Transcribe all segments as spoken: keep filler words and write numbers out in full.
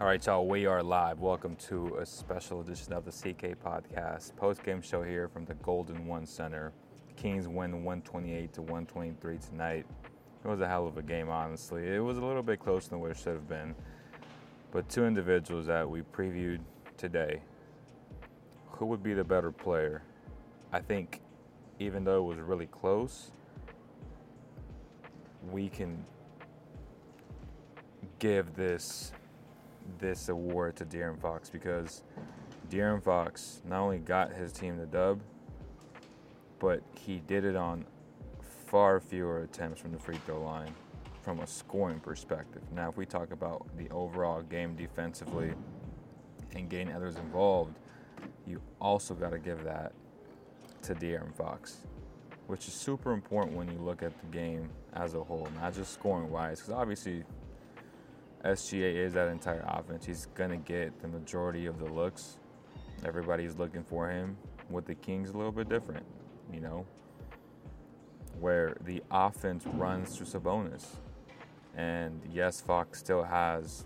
All right, y'all, we are live. Welcome to a special edition of the C K Podcast. Post-game show here from the Golden One Center. The Kings win one twenty-eight to one twenty-three tonight. It was a hell of a game, honestly. It was a little bit closer than what it should have been. But two individuals that we previewed today, who would be the better player? I think even though it was really close, we can give this this award to De'Aaron Fox, because De'Aaron Fox not only got his team the dub, but he did it on far fewer attempts from the free throw line. From a scoring perspective. Now, if we talk about the overall game defensively and getting others involved, you also got to give that to De'Aaron Fox, which is super important when you look at the game as a whole, not just scoring-wise, because obviously S G A is that entire offense. He's going to get the majority of the looks. Everybody's looking for him. With the Kings, a little bit different, you know, where the offense runs through Sabonis. And yes, Fox still has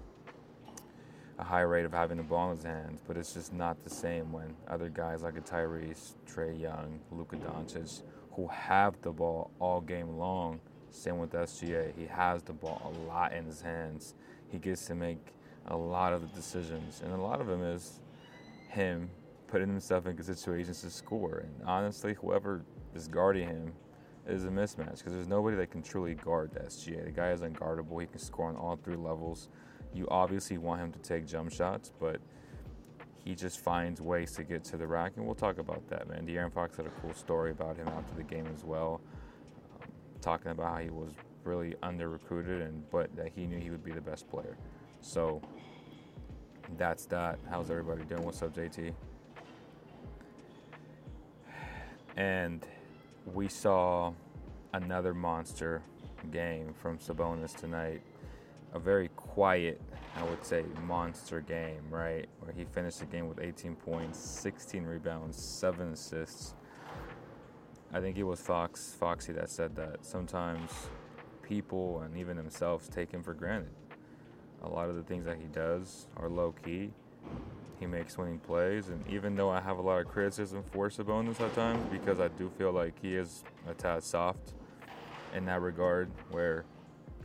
a high rate of having the ball in his hands, but it's just not the same when other guys like a Tyrese, Trey Young, Luka Doncic, who have the ball all game long. Same with S G A. He has the ball a lot in his hands. He gets to make a lot of the decisions, and a lot of them is him putting himself in good situations to score. And honestly, whoever is guarding him is a mismatch, because there's nobody that can truly guard the S G A. The guy is unguardable. He can score on all three levels. You obviously want him to take jump shots, but he just finds ways to get to the rack, and we'll talk about that, man. De'Aaron Fox had a cool story about him after the game as well, um, talking about how he was really under-recruited, and but that he knew he would be the best player. So that's that. How's everybody doing? What's up, J T? And we saw another monster game from Sabonis tonight. A very quiet, I would say, monster game, right? Where he finished the game with eighteen points, sixteen rebounds, seven assists. I think it was Fox, Foxy that said that. Sometimes people and even themselves take him for granted. A lot of the things that he does are low-key. He makes winning plays, and even though I have a lot of criticism for Sabonis at times, because I do feel like he is a tad soft in that regard, where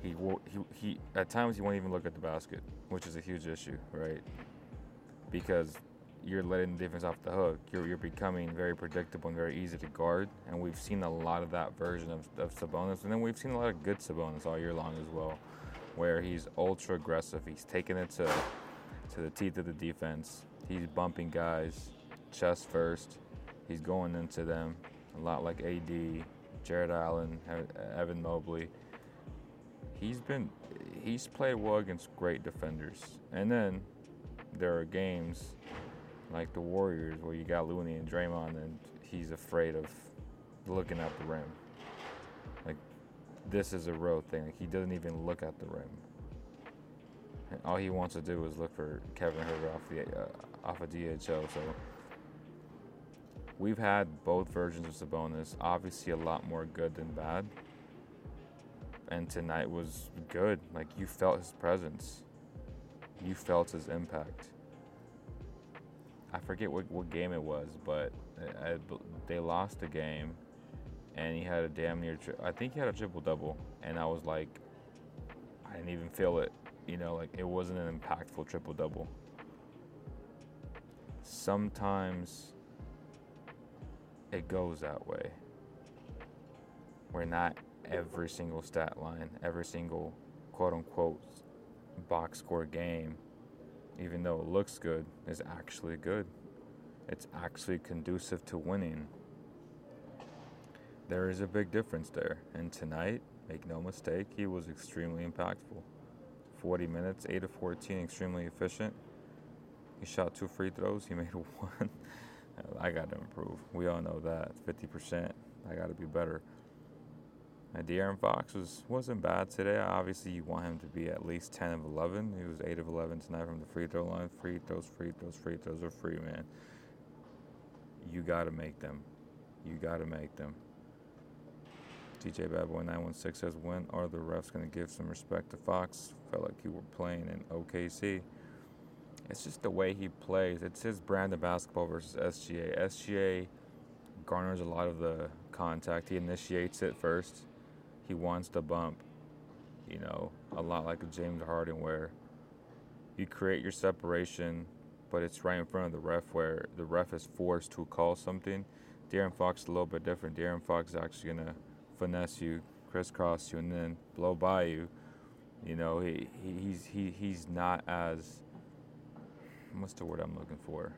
he will, he, he at times he won't even look at the basket, which is a huge issue, right? Because you're letting the defense off the hook. You're you're becoming very predictable and very easy to guard, and we've seen a lot of that version of, of Sabonis, and then we've seen a lot of good Sabonis all year long as well, where he's ultra aggressive. He's taking it to to the teeth of the defense. He's bumping guys chest first. He's going into them a lot like A D, Jared Allen, Evan Mobley. He's been, he's played well against great defenders. And then there are games like the Warriors where you got Looney and Draymond, and he's afraid of looking at the rim. Like, this is a real thing. Like, he doesn't even look at the rim. All he wants to do is look for Kevin Huerter off, the, uh, off of D H L. So we've had both versions of Sabonis. Obviously, a lot more good than bad. And tonight was good. Like, you felt his presence. You felt his impact. I forget what, what game it was, but I, I, they lost the game. And he had a damn near... Tri- I think he had a triple-double. And I was like, I didn't even feel it. You know, like, it wasn't an impactful triple-double. Sometimes it goes that way. We're not every single stat line, every single quote-unquote box score game, even though it looks good, is actually good. It's actually conducive to winning. There is a big difference there. And tonight, make no mistake, he was extremely impactful. forty minutes, eight of fourteen, extremely efficient. He shot two free throws. He made one. I got to improve. We all know that. fifty percent. I got to be better. And De'Aaron Fox was, wasn't bad today. Obviously, you want him to be at least ten of eleven. He was eight of eleven tonight from the free throw line. Free throws, free throws, free throws are free, man. You got to make them. You got to make them. T J Bad Boy nine one six says, when are the refs going to give some respect to Fox? Felt like you were playing in O K C. It's just the way he plays. It's his brand of basketball versus S G A. S G A garners a lot of the contact. He initiates it first. He wants to bump, you know, a lot like a James Harden where you create your separation, but it's right in front of the ref where the ref is forced to call something. De'Aaron Fox is a little bit different. De'Aaron Fox is actually going to finesse you, crisscross you, and then blow by you. You know, he, he he's he he's not as, what's the word I'm looking for?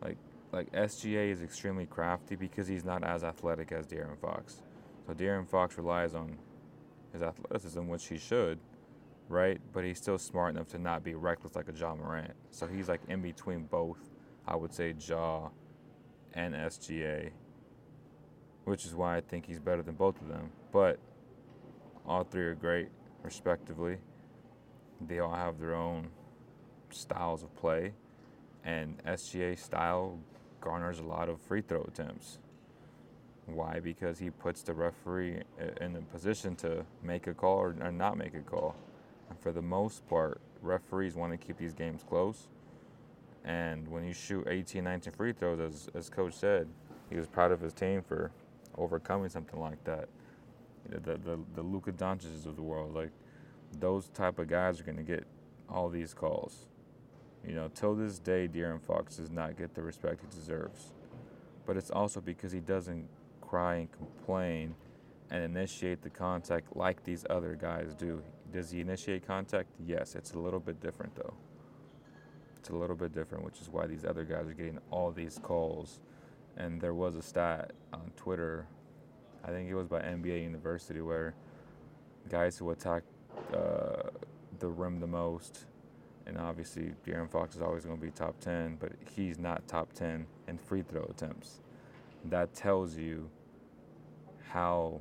Like like S G A is extremely crafty because he's not as athletic as De'Aaron Fox. So De'Aaron Fox relies on his athleticism, which he should, right? But he's still smart enough to not be reckless like a Ja Morant. So he's like in between both, I would say, Ja and S G A, which is why I think he's better than both of them. But all three are great, respectively. They all have their own styles of play, and S G A style garners a lot of free throw attempts. Why? Because he puts the referee in a position to make a call or not make a call. And for the most part, referees want to keep these games close. And when you shoot eighteen, nineteen free throws, as, as Coach said, he was proud of his team for overcoming something like that. The the, the Luka Doncic's of the world, like those type of guys are going to get all these calls. You know, till this day, De'Aaron Fox does not get the respect he deserves. But it's also because he doesn't cry and complain and initiate the contact like these other guys do. Does he initiate contact? Yes, it's a little bit different, though. It's a little bit different, which is why these other guys are getting all these calls. And there was a stat on Twitter, I think it was by N B A University, where guys who attack uh, the rim the most, and obviously De'Aaron Fox is always going to be top ten, but he's not top ten in free throw attempts. That tells you how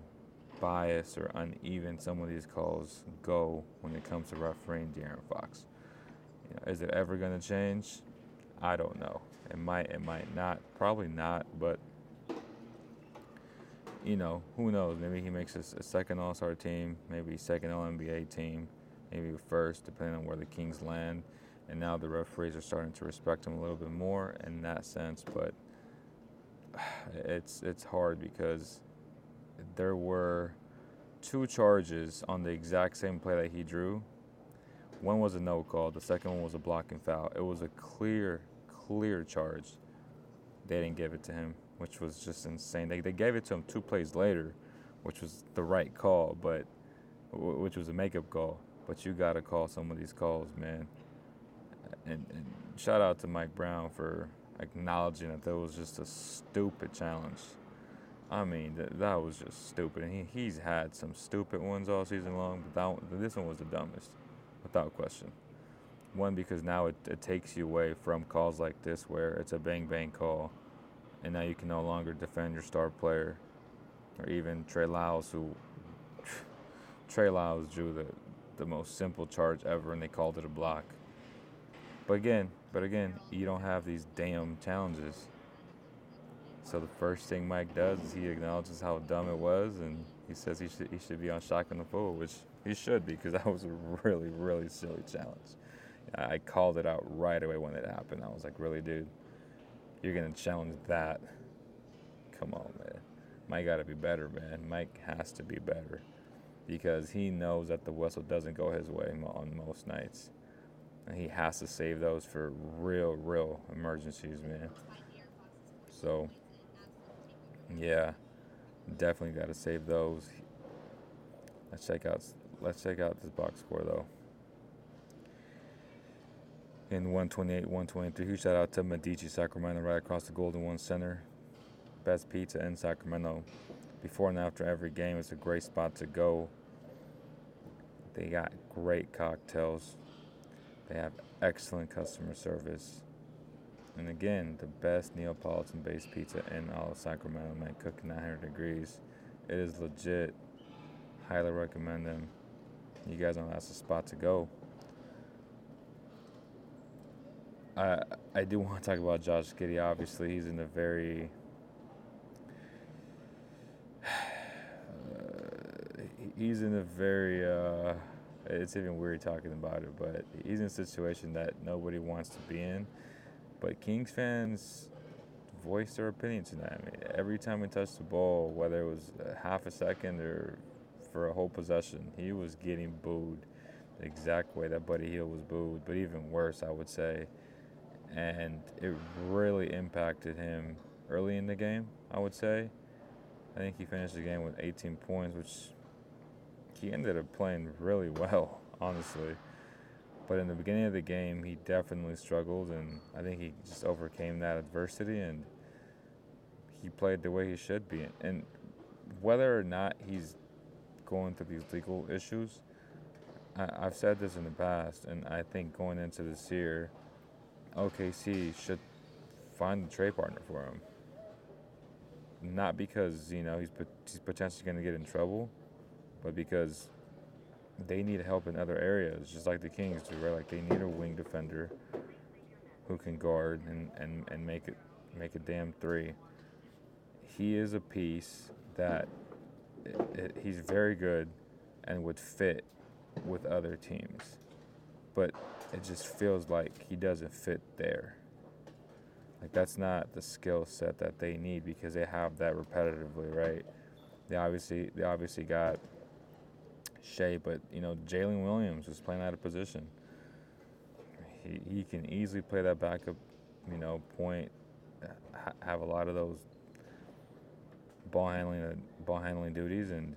biased or uneven some of these calls go when it comes to refereeing De'Aaron Fox. You know, is it ever going to change? I don't know. It might, it might not. Probably not, but, you know, who knows? Maybe he makes a, a second All-Star team, maybe second All N B A team, maybe first, depending on where the Kings land. And now the referees are starting to respect him a little bit more in that sense, but it's it's hard because there were two charges on the exact same play that he drew. One was a no call. The second one was a blocking foul. It was a clear, clear charge. They didn't give it to him, which was just insane. They they gave it to him two plays later, which was the right call, but which was a makeup call. But you got to call some of these calls, man. And, and shout out to Mike Brown for acknowledging that that was just a stupid challenge. I mean, that, that was just stupid. And he, he's had some stupid ones all season long, but that, this one was the dumbest. Without question. One, because now it, it takes you away from calls like this where it's a bang-bang call, and now you can no longer defend your star player, or even Trey Lyles, who Trey Lyles drew the, the most simple charge ever, and they called it a block. But again, but again, you don't have these damn challenges. So the first thing Mike does is he acknowledges how dumb it was, and he says he should he should be on Shock and the Fool, which he should, because that was a really, really silly challenge. I called it out right away when it happened. I was like, really, dude? You're going to challenge that? Come on, man. Mike got to be better, man. Mike has to be better because he knows that the whistle doesn't go his way on most nights. And he has to save those for real, real emergencies, man. So, yeah, definitely got to save those. Let's check out... Let's check out this box score, though. In one twenty-eight, one twenty-three, huge shout out to Medici Sacramento right across the Golden One Center. Best pizza in Sacramento. Before and after every game, it's a great spot to go. They got great cocktails. They have excellent customer service. And again, the best Neapolitan-based pizza in all of Sacramento, man. Cooking nine hundred degrees. It is legit. Highly recommend them. You guys know that's the spot to go. I I do want to talk about Josh Giddey. Obviously, he's in a very... Uh, he's in a very... Uh, it's even weird talking about it, but he's in a situation that nobody wants to be in. But Kings fans voiced their opinion tonight. I mean, every time we touched the ball, whether it was half a second or for a whole possession, he was getting booed the exact way that Buddy Hield was booed, but even worse, I would say. And it really impacted him early in the game, I would say. I think he finished the game with eighteen points, which he ended up playing really well, honestly. But in the beginning of the game, he definitely struggled, and I think he just overcame that adversity, and he played the way he should be. And whether or not he's going through these legal issues, I, I've said this in the past, and I think going into this year, O K C should find a trade partner for him. Not because, you know, he's, he's potentially going to get in trouble, but because they need help in other areas, just like the Kings do, right? Like, they need a wing defender who can guard and, and, and make it make a damn three. He is a piece that it, it, he's very good and would fit with other teams. But it just feels like he doesn't fit there. Like, that's not the skill set that they need because they have that repetitively, right? They obviously they obviously got Shea, but, you know, Jalen Williams was playing out of position. He he can easily play that backup, you know, point, ha- have a lot of those ball handling uh, ball handling duties, and,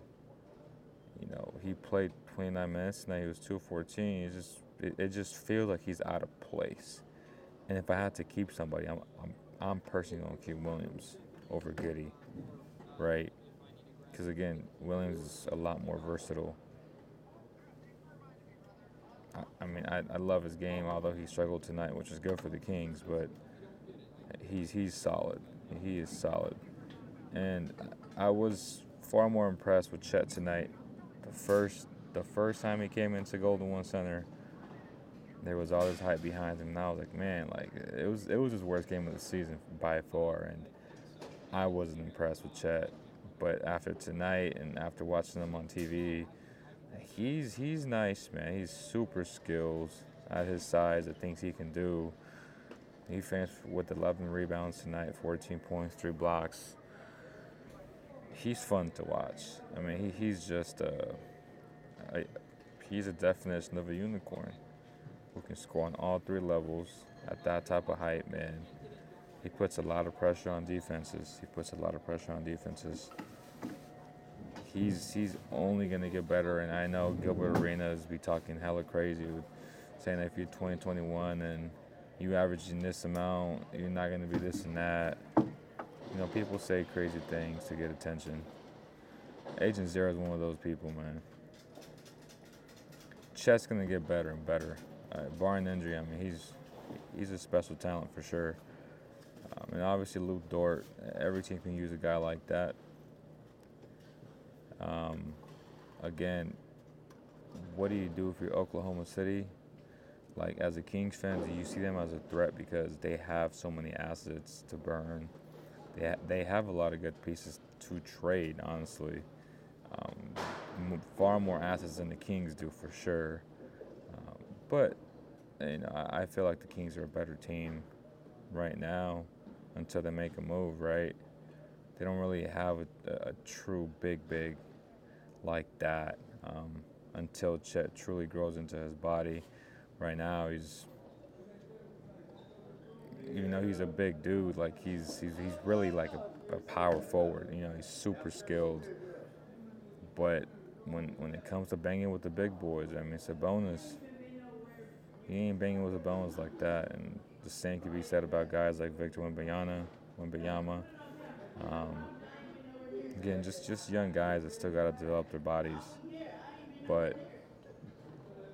you know, he played twenty-nine minutes, now he was two of fourteen. It's just, it, it just feels like he's out of place. And if I had to keep somebody, I'm I'm, I'm personally going to keep Williams over Giddey, right? Because, again, Williams is a lot more versatile. I mean, I, I love his game, although he struggled tonight, which is good for the Kings, but he's he's solid. He is solid. And I was far more impressed with Chet tonight. The first the first time he came into Golden One Center, there was all this hype behind him, and I was like, man, like it was it was his worst game of the season by far, and I wasn't impressed with Chet. But after tonight and after watching him on T V, He's he's nice, man. He's super skilled at his size, the things he can do. He finished with eleven rebounds tonight, fourteen points, three blocks. He's fun to watch. I mean, he, he's just a, a he's a definition of a unicorn who can score on all three levels at that type of height, man. He puts a lot of pressure on defenses. He puts a lot of pressure on defenses. He's he's only going to get better, and I know Gilbert Arenas be talking hella crazy, saying that if you're twenty, twenty-one, and you averaging this amount, you're not going to be this and that. You know, people say crazy things to get attention. Agent Zero is one of those people, man. Chet's going to get better and better. Uh, barring injury, I mean, he's he's a special talent for sure. Um, and obviously Luke Dort, every team can use a guy like that. Um, again, what do you do if you're Oklahoma City? Like, as a Kings fan, do you see them as a threat because they have so many assets to burn? They ha- they have a lot of good pieces to trade, honestly. Um, far more assets than the Kings do, for sure. Um, but, you know, I feel like the Kings are a better team right now until they make a move, right? They don't really have a, a true big, big like that um, until Chet truly grows into his body. Right now, he's, you know, he's a big dude. Like, he's he's, he's really like a, a power forward. You know, he's super skilled. But when when it comes to banging with the big boys, I mean, Sabonis, he ain't banging with Sabonis like that. And the same can be said about guys like Victor Wembanyama, Wembanyama. Um, again, just, just young guys that still got to develop their bodies. But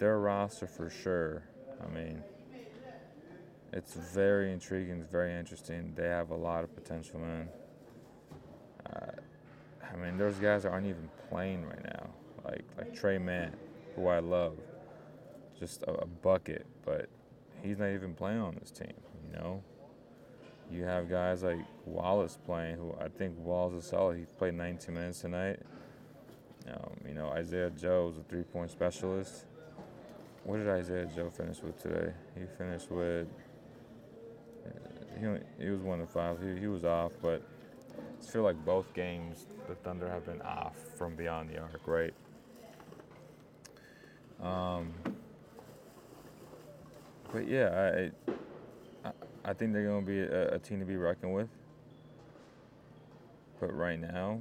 their roster for sure. I mean, it's very intriguing. It's very interesting. They have a lot of potential, man. Uh, I mean, those guys aren't even playing right now. Like like Trey Mann, who I love, just a, a bucket, but he's not even playing on this team, you know? You have guys like Wallace playing, who I think Wallace is solid. He played nineteen minutes tonight. Um, you know, Isaiah Joe is a three-point specialist. What did Isaiah Joe finish with today? He finished with uh, – he, he was one of five. He, he was off, but I feel like both games the Thunder have been off from beyond the arc, right? Um, but, yeah, I – I think they're going to be a, a team to be reckoned with. But right now,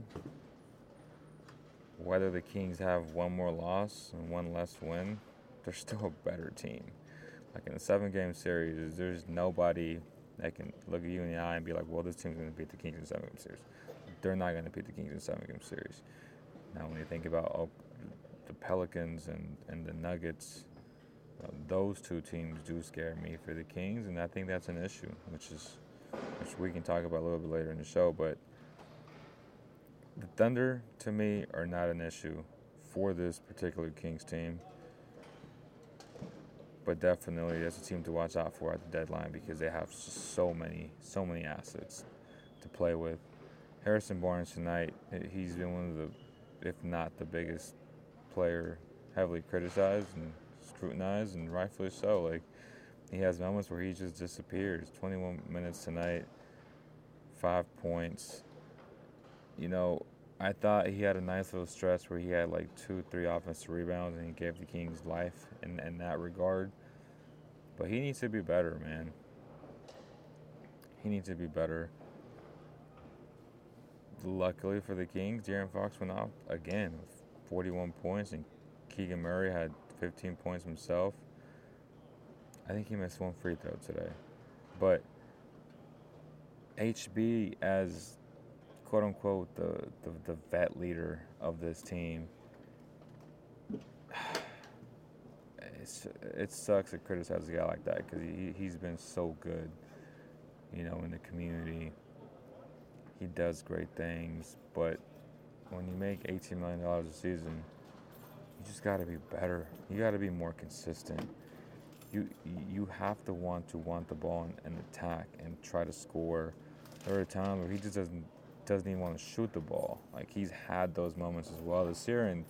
whether the Kings have one more loss and one less win, they're still a better team. Like in a seven-game series, there's nobody that can look at you in the eye and be like, well, this team's going to beat the Kings in a seven-game series. They're not going to beat the Kings in a seven-game series. Now, when you think about oh, the Pelicans and, and the Nuggets, those two teams do scare me for the Kings, and I think that's an issue, which is, which we can talk about a little bit later in the show. But the Thunder, to me, are not an issue for this particular Kings team. But definitely, that's a team to watch out for at the deadline because they have so many, so many assets to play with. Harrison Barnes tonight, he's been one of the, if not the biggest player, heavily criticized and scrutinized, and rightfully so. Like, he has moments where he just disappears. twenty-one minutes tonight, five points. You know, I thought he had a nice little stretch where he had like two, three offensive rebounds, and he gave the Kings life in, in that regard. But he needs to be better, man. He needs to be better. Luckily for the Kings, De'Aaron Fox went off again with forty-one points, and Keegan Murray had fifteen points himself. I think he missed one free throw today. But H B, as quote-unquote the, the, the vet leader of this team, it's, it sucks to criticize a guy like that because he, he's been so good, you know, in the community. He does great things, but when you make eighteen million dollars a season, you just got to be better. You got to be more consistent. You you have to want to want the ball and, and attack and try to score. There are times where he just doesn't doesn't even want to shoot the ball. Like, he's had those moments as well this year. And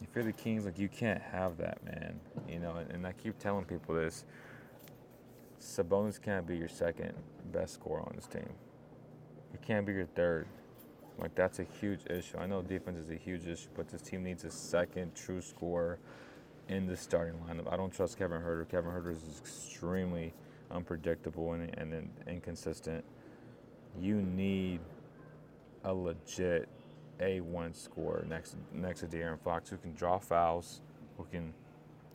if you're the Kings, like, you can't have that, man. You know, and, and I keep telling people this. Sabonis can't be your second best scorer on this team. He can't be your third. Like, that's a huge issue. I know defense is a huge issue, but this team needs a second true scorer in the starting lineup. I don't trust Kevin Huerter. Kevin Huerter is extremely unpredictable and, and, and inconsistent. You need a legit A one scorer next, next to De'Aaron Fox who can draw fouls, who can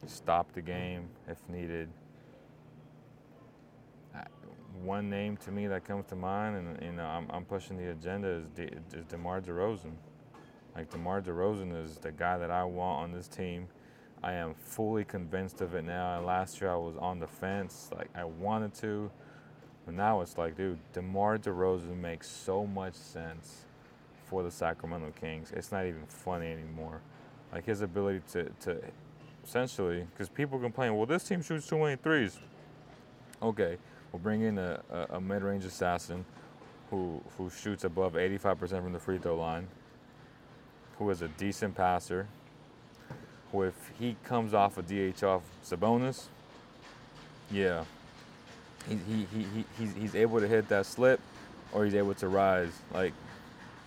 stop the game if needed. One name to me that comes to mind, and you know, I'm, I'm pushing the agenda, is, De, is DeMar DeRozan. Like, DeMar DeRozan is the guy that I want on this team. I am fully convinced of it now. Last year I was on the fence, like I wanted to, but now it's like, dude, DeMar DeRozan makes so much sense for the Sacramento Kings. It's not even funny anymore. Like, his ability to, to essentially, because people complain, well, this team shoots too many threes. Okay. We'll bring in a, a, a mid-range assassin who who shoots above eighty-five percent from the free throw line, who is a decent passer, who, if he comes off a D H off Sabonis, yeah, he, he, he, he, he's, he's able to hit that slip or he's able to rise. Like,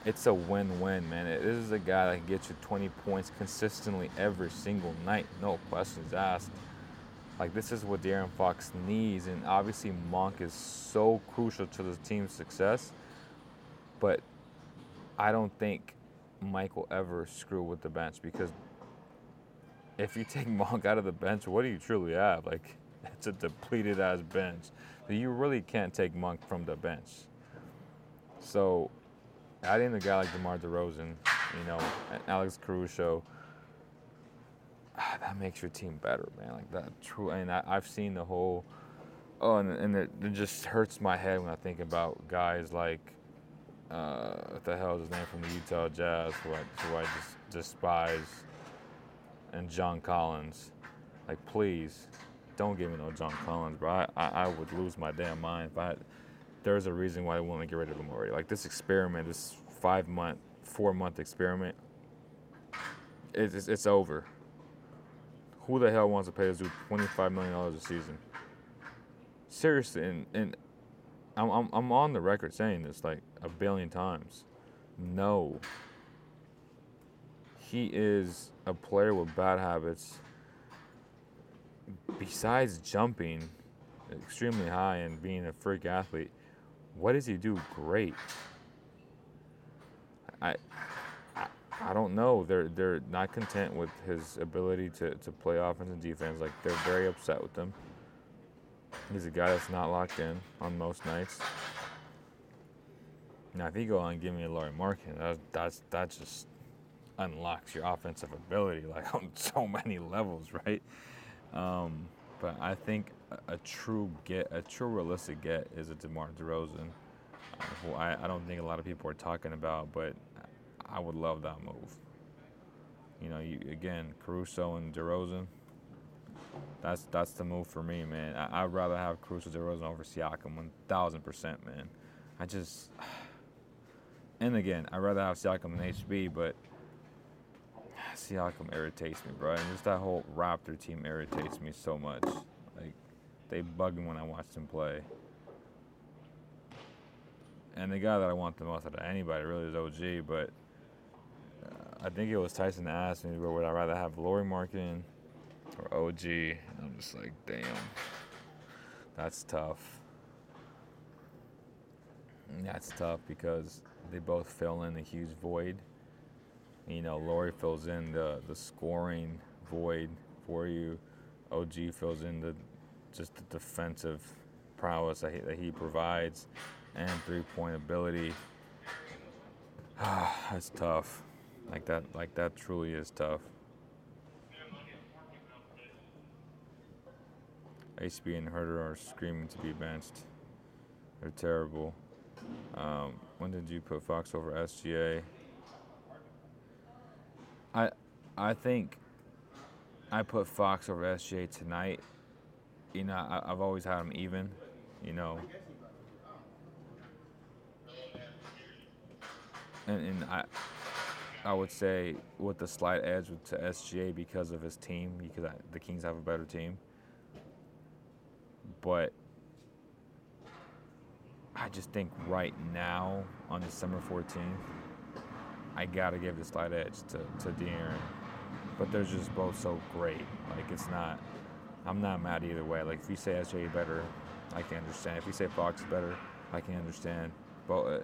it's a win-win, man. It, this is a guy that can get you twenty points consistently every single night, no questions asked. Like, this is what De'Aaron Fox needs, and obviously Monk is so crucial to the team's success, but I don't think Mike will ever screw with the bench, because if you take Monk out of the bench, what do you truly have? Like, it's a depleted-ass bench. You really can't take Monk from the bench. So adding a guy like DeMar DeRozan, you know, and Alex Caruso, that makes your team better, man. Like that, true. And I, I've seen the whole. Oh, and, and it, it just hurts my head when I think about guys like, uh, what the hell is his name from the Utah Jazz, who I, who I just despise, and John Collins. Like, please, don't give me no John Collins, bro. I, I, I would lose my damn mind. If I, there's a reason why they want to get rid of him already. Like, this experiment, this five-month, four-month experiment, it, it's, it's over. Who the hell wants to pay this dude twenty-five million dollars a season? Seriously, and, and I'm, I'm I'm on the record saying this like a billion times. No. He is a player with bad habits. Besides jumping extremely high and being a freak athlete, what does he do great? I I, I don't know. They're they're not content with his ability to, to play offense and defense. Like, they're very upset with him. He's a guy that's not locked in on most nights. Now, if you go on and give me a Lauri Markkanen, that, that's, that just unlocks your offensive ability, like, on so many levels, right? Um, but I think a, a true get, a true realistic get is a DeMar DeRozan, uh, who I, I don't think a lot of people are talking about, but I would love that move. You know, you, again, Caruso and DeRozan. That's that's the move for me, man. I, I'd rather have Caruso DeRozan over Siakam one thousand percent, man. I just... And again, I'd rather have Siakam than H B, but Siakam irritates me, bro. And just that whole Raptor team irritates me so much. Like, they bug me when I watch them play. And the guy that I want the most out of anybody really is O G, but uh, I think it was Tyson that asked me, would I rather have Lauri Markkanen or O G, I'm just like, damn, that's tough. That's tough because they both fill in a huge void. You know, Lauri fills in the, the scoring void for you. O G fills in the just the defensive prowess that he, that he provides and three-point ability. That's tough. Like that, like that truly is tough. H B and Huerter are screaming to be benched. They're terrible. Um, when did you put Fox over S G A? I I think I put Fox over S G A tonight. You know, I, I've always had him even, you know. And, and I I would say with the slight edge to S G A because of his team, because I, the Kings have a better team. But I just think right now, on December fourteenth, I got to give the slight edge to, to De'Aaron. But they're just both so great. Like, it's not – I'm not mad either way. Like, if you say S J better, I can understand. If you say Fox better, I can understand. But uh,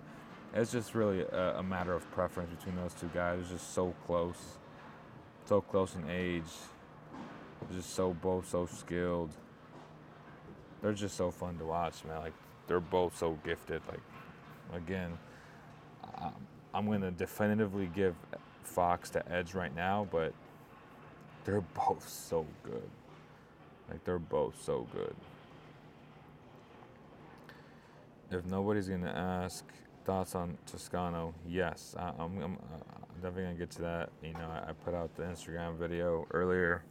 it's just really a, a matter of preference between those two guys. It's just so close, so close in age, just so both so skilled. They're just so fun to watch, man. Like, they're both so gifted. Like, again, I'm going to definitively give Fox the edge right now, but they're both so good. Like, they're both so good. If nobody's going to ask thoughts on Toscano, yes, I, I'm, I'm definitely going to get to that. You know, I put out the Instagram video earlier.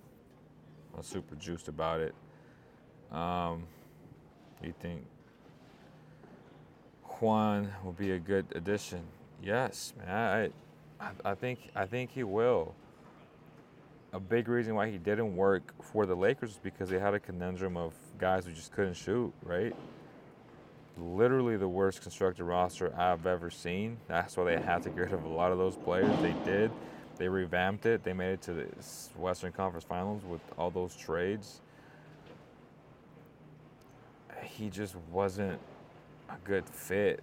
I was super juiced about it. Um, you think Juan will be a good addition? Yes, man. I, I, I think I think he will. A big reason why he didn't work for the Lakers was because they had a conundrum of guys who just couldn't shoot, right? Literally the worst constructed roster I've ever seen. That's why they had to get rid of a lot of those players. They did. They revamped it. They made it to the Western Conference Finals with all those trades. He just wasn't a good fit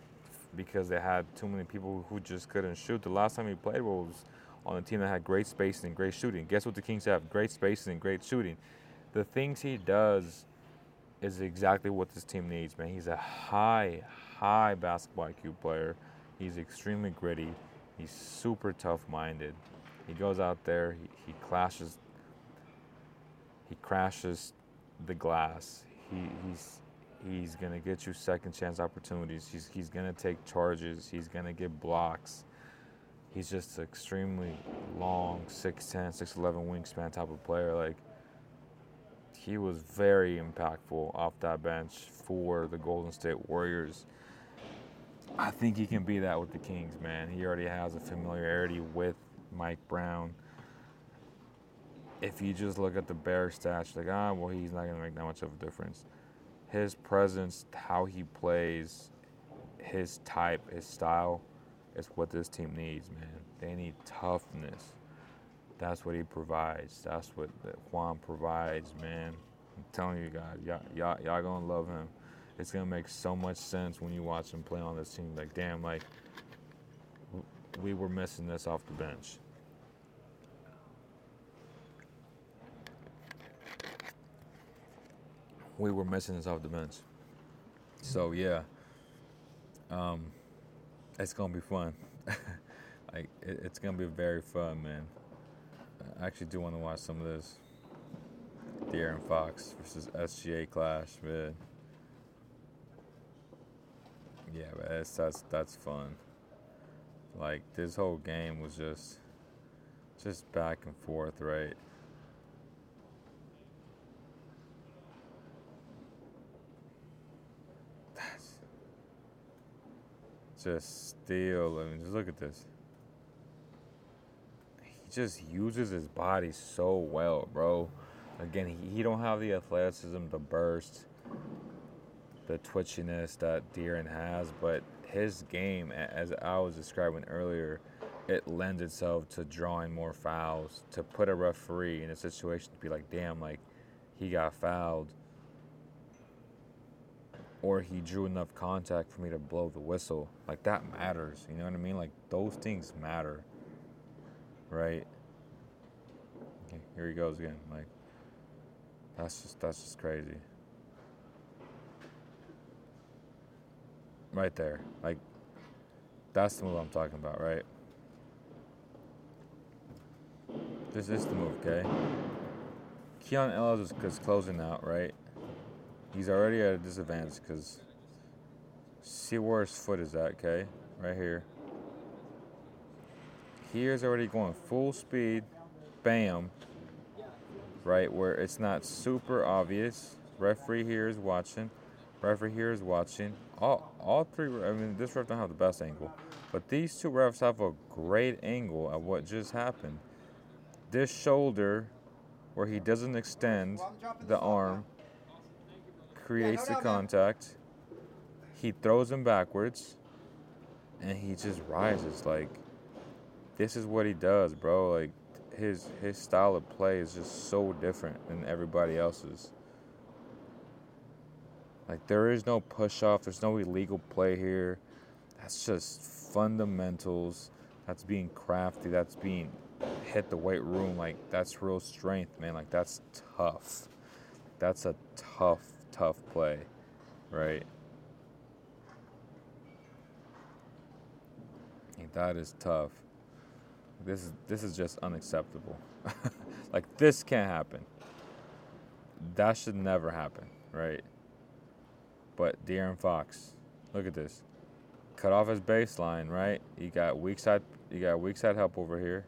because they had too many people who just couldn't shoot. The last time he played was on a team that had great spacing and great shooting. Guess what the Kings have? Great spacing and great shooting. The things he does is exactly what this team needs, man. He's a high, high basketball I Q player. He's extremely gritty. He's super tough-minded. He goes out there. He, he clashes he crashes the glass. He, he's he's gonna get you second chance opportunities. He's he's gonna take charges. He's gonna get blocks. He's just an extremely long, six ten, six eleven wingspan type of player. Like, he was very impactful off that bench for the Golden State Warriors. I think he can be that with the Kings, man. He already has a familiarity with Mike Brown. If you just look at the bare stats, like, ah, well, he's not going to make that much of a difference. His presence, how he plays, his type, his style, is what this team needs, man. They need toughness. That's what he provides. That's what Juan provides, man. I'm telling you guys, y'all, y'all, y'all gonna love him. It's gonna make so much sense when you watch him play on this team. Like, damn, like, we were missing this off the bench. We were missing this off the bench. So, yeah. Um, it's gonna be fun. Like, it, it's gonna be very fun, man. I actually do want to watch some of this De'Aaron Fox versus S G A clash, man. Yeah, but that's, that's that's fun. Like, this whole game was just just back and forth, right? That's just steal. I mean, just look at this. Just uses his body so well, bro. Again, he, he don't have the athleticism, the burst, the twitchiness that De'Aaron has, but his game, as I was describing earlier, it lends itself to drawing more fouls, to put a referee in a situation to be like, damn, like, he got fouled, or he drew enough contact for me to blow the whistle. Like, that matters, you know what I mean? Like, those things matter. Right. Okay, here he goes again. Like, that's just that's just crazy. Right there. Like, that's the move I'm talking about, right? This is the move, okay? Keon Ellis is, is closing out, right? He's already at a disadvantage because see where his foot is at, okay? Right here. He is already going full speed, bam, right, where it's not super obvious. Referee here is watching. Referee here is watching. All all three, I mean, this ref don't have the best angle, but these two refs have a great angle at what just happened. This shoulder, where he doesn't extend the arm, creates the contact. He throws him backwards, and he just rises like... This is what he does, bro. Like, his his style of play is just so different than everybody else's. Like, there is no push-off. There's no illegal play here. That's just fundamentals. That's being crafty. That's being hit the weight room. Like, that's real strength, man. Like, that's tough. That's a tough, tough play, right? Like, that is tough. This is this is just unacceptable. Like, this can't happen. That should never happen, right? But De'Aaron Fox, look at this. Cut off his baseline, right? You got weak side you got weak side help over here.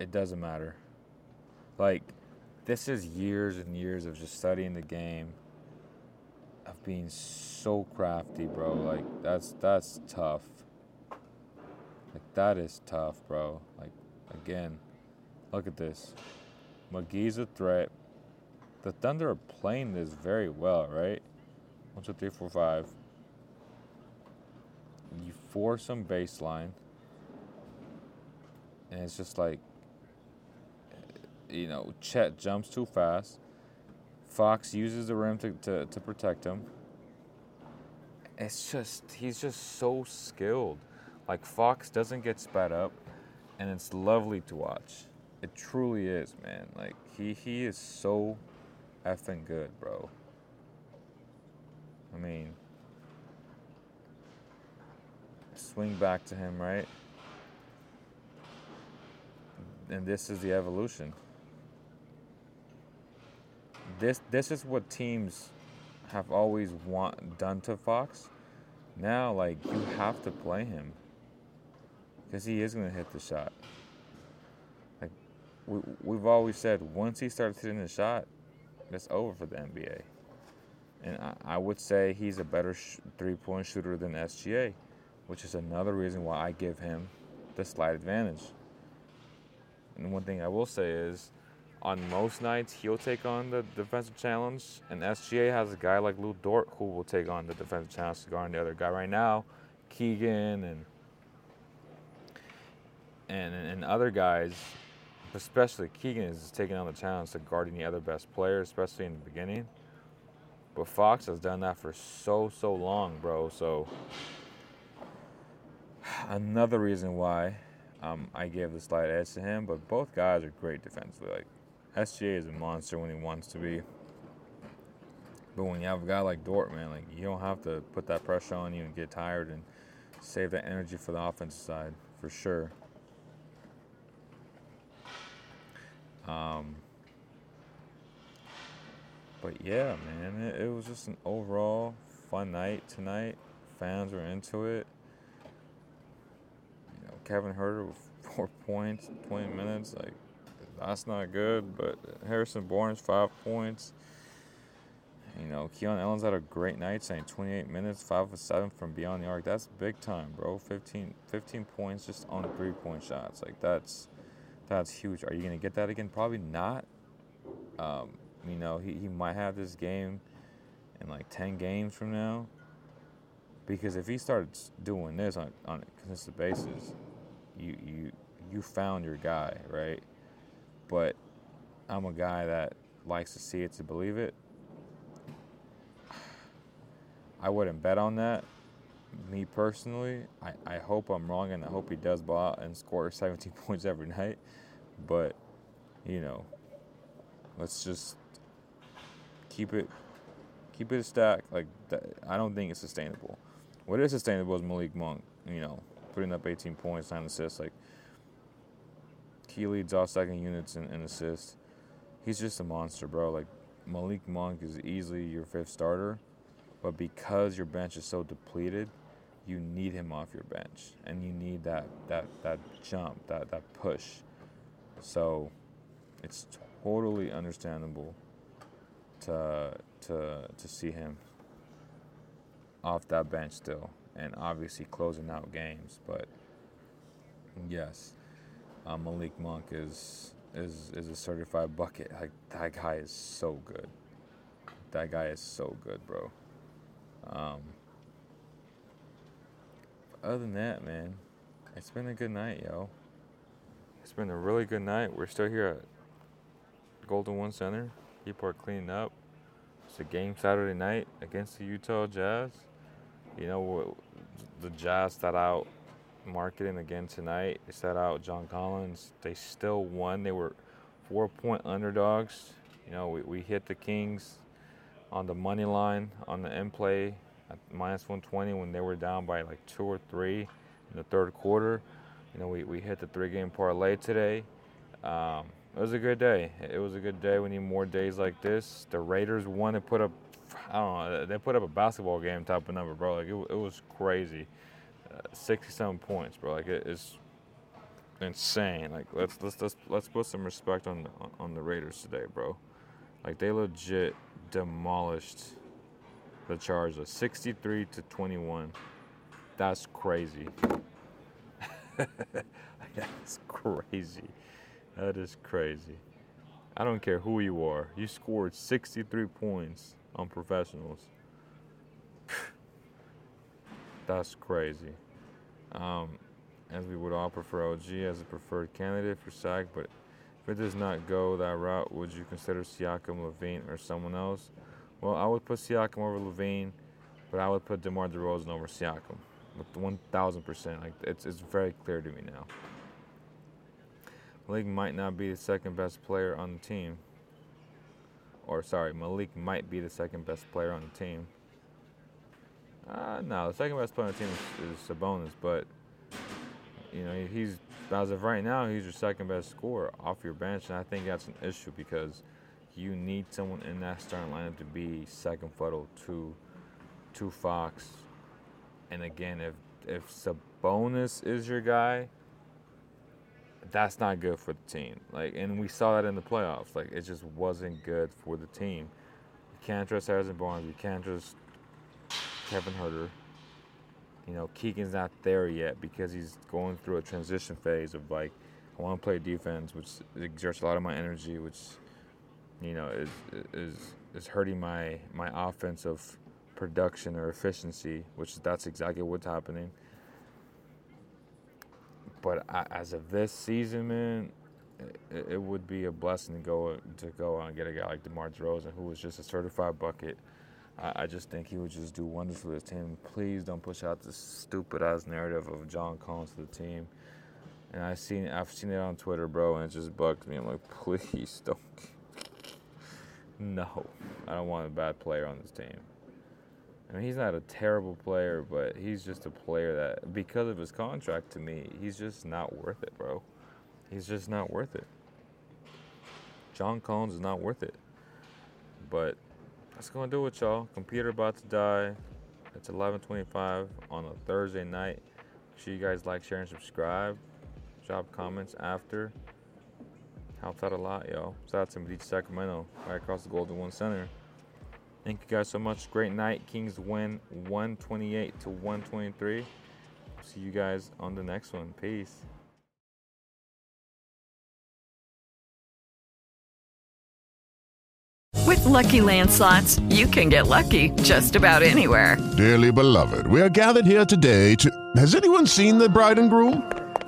It doesn't matter. Like, this is years and years of just studying the game, of being so crafty, bro. Like, that's that's tough. Like, that is tough, bro. Like, again, look at this. McGee's a threat. The Thunder are playing this very well, right? One, two, three, four, five. You force some baseline. And it's just like, you know, Chet jumps too fast. Fox uses the rim to, to, to protect him. It's just, he's just so skilled. Like, Fox doesn't get sped up, and it's lovely to watch. It truly is, man. Like, he, he is so effing good, bro. I mean, swing back to him, right? And this is the evolution. this this is what teams have always want done to Fox. Now, like, you have to play him because he is going to hit the shot. Like, we, we've always said, once he starts hitting the shot, it's over for the N B A. And I, I would say he's a better sh- three-point shooter than S G A, which is another reason why I give him the slight advantage. And one thing I will say is, on most nights, he'll take on the defensive challenge, and S G A has a guy like Lou Dort who will take on the defensive challenge to guard the other guy. Right now, Keegan and and and other guys, especially Keegan, is taking on the challenge to guarding the other best player, especially in the beginning. But Fox has done that for so, so long, bro. So another reason why um, I gave the slight edge to him, but both guys are great defensively. Like, S G A is a monster when he wants to be. But when you have a guy like Dort, man, like, you don't have to put that pressure on you and get tired, and save that energy for the offensive side for sure. Um, but yeah, man, it, it was just an overall fun night tonight. Fans were into it. You know, Kevin Huerter with four points, twenty minutes, like, that's not good. But Harrison Barnes, five points. You know, Keon Ellis had a great night, saying twenty-eight minutes, five of seven from beyond the arc. That's big time, bro. fifteen, fifteen points just on three-point shots. Like, that's that's huge. Are you going to get that again? Probably not. Um, you know, he, he might have this game in like ten games from now. Because if he starts doing this on, on a consistent basis, you, you, you found your guy, right? But I'm a guy that likes to see it to believe it. I wouldn't bet on that. Me personally, I, I hope I'm wrong, and I hope he does ball out and score seventeen points every night. But, you know, let's just keep it keep it a stack. Like, that, I don't think it's sustainable. What is sustainable is Malik Monk, you know, putting up eighteen points, nine assists. Like, he leads all second units in, in assists. He's just a monster, bro. Like, Malik Monk is easily your fifth starter. But because your bench is so depleted, you need him off your bench, and you need that that that jump, that that push. So it's totally understandable to to to see him off that bench still, and obviously closing out games. But yes, uh, Malik Monk is is is a certified bucket. Like, that guy is so good. That guy is so good, bro. Um, other than that, man, it's been a good night, yo. It's been a really good night. We're still here at Golden One Center. People are cleaning up. It's a game Saturday night against the Utah Jazz. You know, the Jazz sat out Marketing again tonight. They sat out John Collins. They still won. They were four-point underdogs. You know, we, we hit the Kings on the money line, on the end play at minus one twenty when they were down by like two or three in the third quarter. You know, we, we hit the three-game parlay today. Um, it was a good day. It was a good day. We need more days like this. The Raiders won and put up, I don't know, they put up a basketball game type of number, bro. Like, it, it was crazy. Uh, sixty-seven points, bro. Like, it, it's insane. Like, let's let's let's let's put some respect on on the Raiders today, bro. Like, they legit demolished the Chargers, sixty-three to twenty-one. That's crazy. That's crazy. That is crazy. I don't care who you are. You scored sixty-three points on professionals. That's crazy. Um, as we would all prefer O G as a preferred candidate for sack, but if it does not go that route, would you consider Siakam, Levine, or someone else? Well, I would put Siakam over Levine, but I would put DeMar DeRozan over Siakam with one thousand percent. Like, it's it's very clear to me now. Malik might not be the second best player on the team. Or sorry, Malik might be the second best player on the team. Uh, no, the second best player on the team is, is Sabonis, but you know, he's, as of right now, he's your second best scorer off your bench, and I think that's an issue because you need someone in that starting lineup to be second fiddle to to Fox. And again, if if Sabonis is your guy, that's not good for the team. Like, and we saw that in the playoffs. Like, it just wasn't good for the team. You can't trust Harrison Barnes. You can't trust Kevin Huerter. You know, Keegan's not there yet because he's going through a transition phase of, like, I want to play defense, which exerts a lot of my energy, which, you know, is is is hurting my my offensive production or efficiency, which that's exactly what's happening. But I, as of this season, man, it, it would be a blessing to go to go and get a guy like DeMar DeRozan, who was just a certified bucket. I just think he would just do wonders for this team. Please don't push out this stupid-ass narrative of John Collins to the team. And I've seen, I've seen it on Twitter, bro, and it just bugs me. I'm like, please don't. No, I don't want a bad player on this team. I mean, he's not a terrible player, but he's just a player that, because of his contract to me, he's just not worth it, bro. He's just not worth it. John Collins is not worth it. But that's going to do it, y'all. Computer about to die. It's eleven twenty-five on a Thursday night. Make sure you guys like, share, and subscribe. Drop comments after. Helps out a lot, y'all. Shout out to Medici Sacramento, right across the Golden One Center. Thank you guys so much. Great night. Kings win one twenty-eight to one twenty-three. See you guys on the next one. Peace. With Lucky Land Slots, you can get lucky just about anywhere. Dearly beloved, we are gathered here today to... Has anyone seen the bride and groom?